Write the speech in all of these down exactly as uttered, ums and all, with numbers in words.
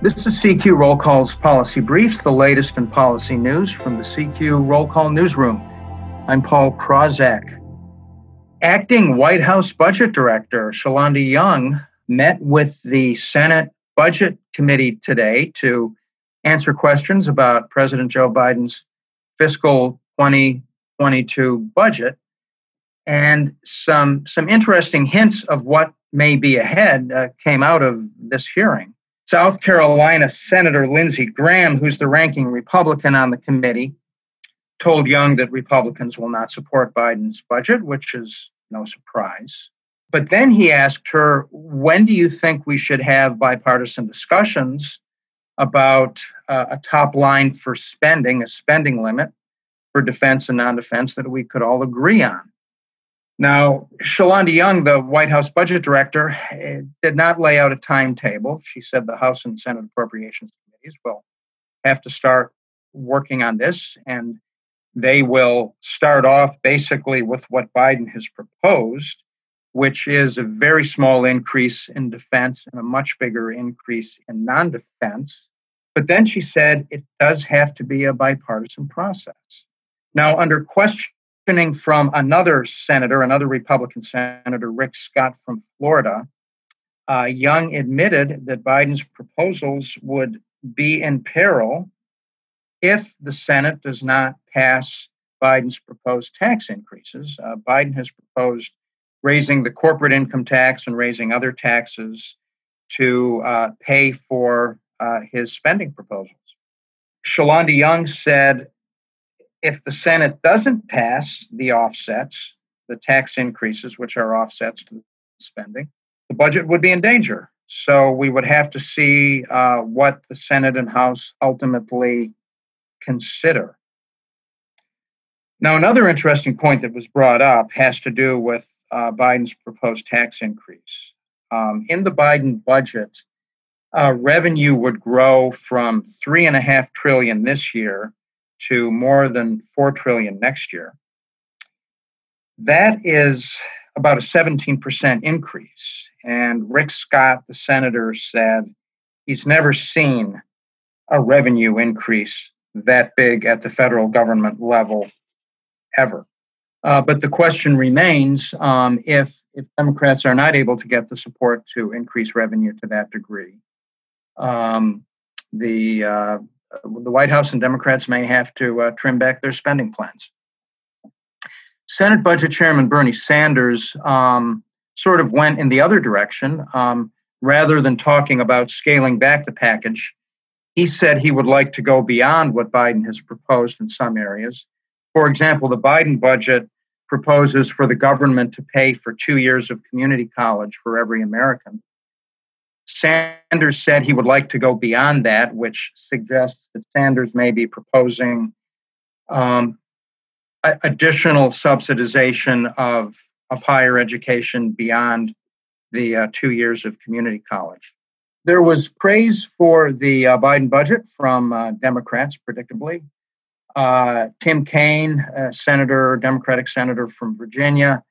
This is C Q Roll Call's Policy Briefs, the latest in policy news from the C Q Roll Call newsroom. I'm Paul Krawczak. Acting White House Budget Director Shalanda Young met with the Senate Budget Committee today to answer questions about President Joe Biden's fiscal twenty twenty-two budget and some, some interesting hints of what may be ahead uh, came out of this hearing. South Carolina Senator Lindsey Graham, who's the ranking Republican on the committee, told Young that Republicans will not support Biden's budget, which is no surprise. But then he asked her, when do you think we should have bipartisan discussions about uh, a top line for spending, a spending limit for defense and non-defense that we could all agree on? Now, Shalanda Young, the White House budget director, did not lay out a timetable. She said the House and Senate Appropriations Committees will have to start working on this, and they will start off basically with what Biden has proposed, which is a very small increase in defense and a much bigger increase in non-defense. But then she said it does have to be a bipartisan process. Now, under question from another senator, another Republican senator, Rick Scott from Florida, uh, Young admitted that Biden's proposals would be in peril if the Senate does not pass Biden's proposed tax increases. Uh, Biden has proposed raising the corporate income tax and raising other taxes to uh, pay for uh, his spending proposals. Shalanda Young said, if the Senate doesn't pass the offsets, the tax increases, which are offsets to spending, the budget would be in danger. So we would have to see uh, what the Senate and House ultimately consider. Now, another interesting point that was brought up has to do with uh, Biden's proposed tax increase. Um, in the Biden budget, uh, revenue would grow from three and a half trillion this year to more than four trillion dollars next year. That is about a seventeen percent increase. And Rick Scott, the senator, said he's never seen a revenue increase that big at the federal government level ever. Uh, but the question remains, um, if, if Democrats are not able to get the support to increase revenue to that degree, um, the uh, the White House and Democrats may have to uh, trim back their spending plans. Senate Budget Chairman Bernie Sanders um, sort of went in the other direction. Um, rather than talking about scaling back the package, he said he would like to go beyond what Biden has proposed in some areas. For example, the Biden budget proposes for the government to pay for two years of community college for every American. Sanders said he would like to go beyond that, which suggests that Sanders may be proposing um, a- additional subsidization of, of higher education beyond the uh, two years of community college. There was praise for the uh, Biden budget from uh, Democrats, predictably. Uh, Tim Kaine, uh, senator, Democratic senator from Virginia,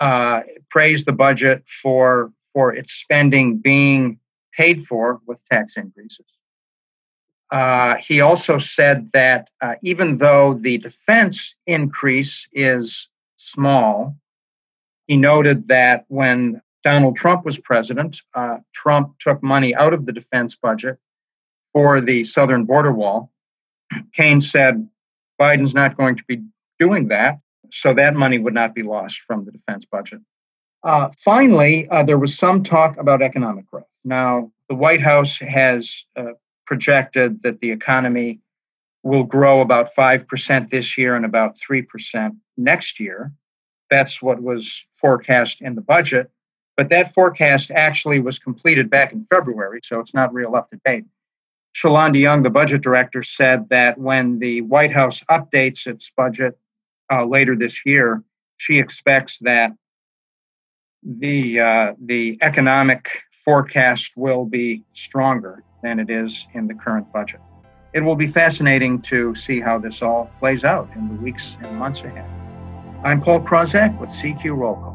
uh, praised the budget for for its spending being paid for with tax increases. Uh, he also said that uh, even though the defense increase is small, he noted that when Donald Trump was president, uh, Trump took money out of the defense budget for the southern border wall. Kaine said, Biden's not going to be doing that, so that money would not be lost from the defense budget. Uh, finally, uh, there was some talk about economic growth. Now, the White House has uh, projected that the economy will grow about five percent this year and about three percent next year. That's what was forecast in the budget. But that forecast actually was completed back in February, so it's not real up to date. Shalanda Young, the budget director, said that when the White House updates its budget uh, later this year, she expects that the uh, the economic forecast will be stronger than it is in the current budget. It will be fascinating to see how this all plays out in the weeks and months ahead. I'm Paul Krawczak with C Q Roll Call.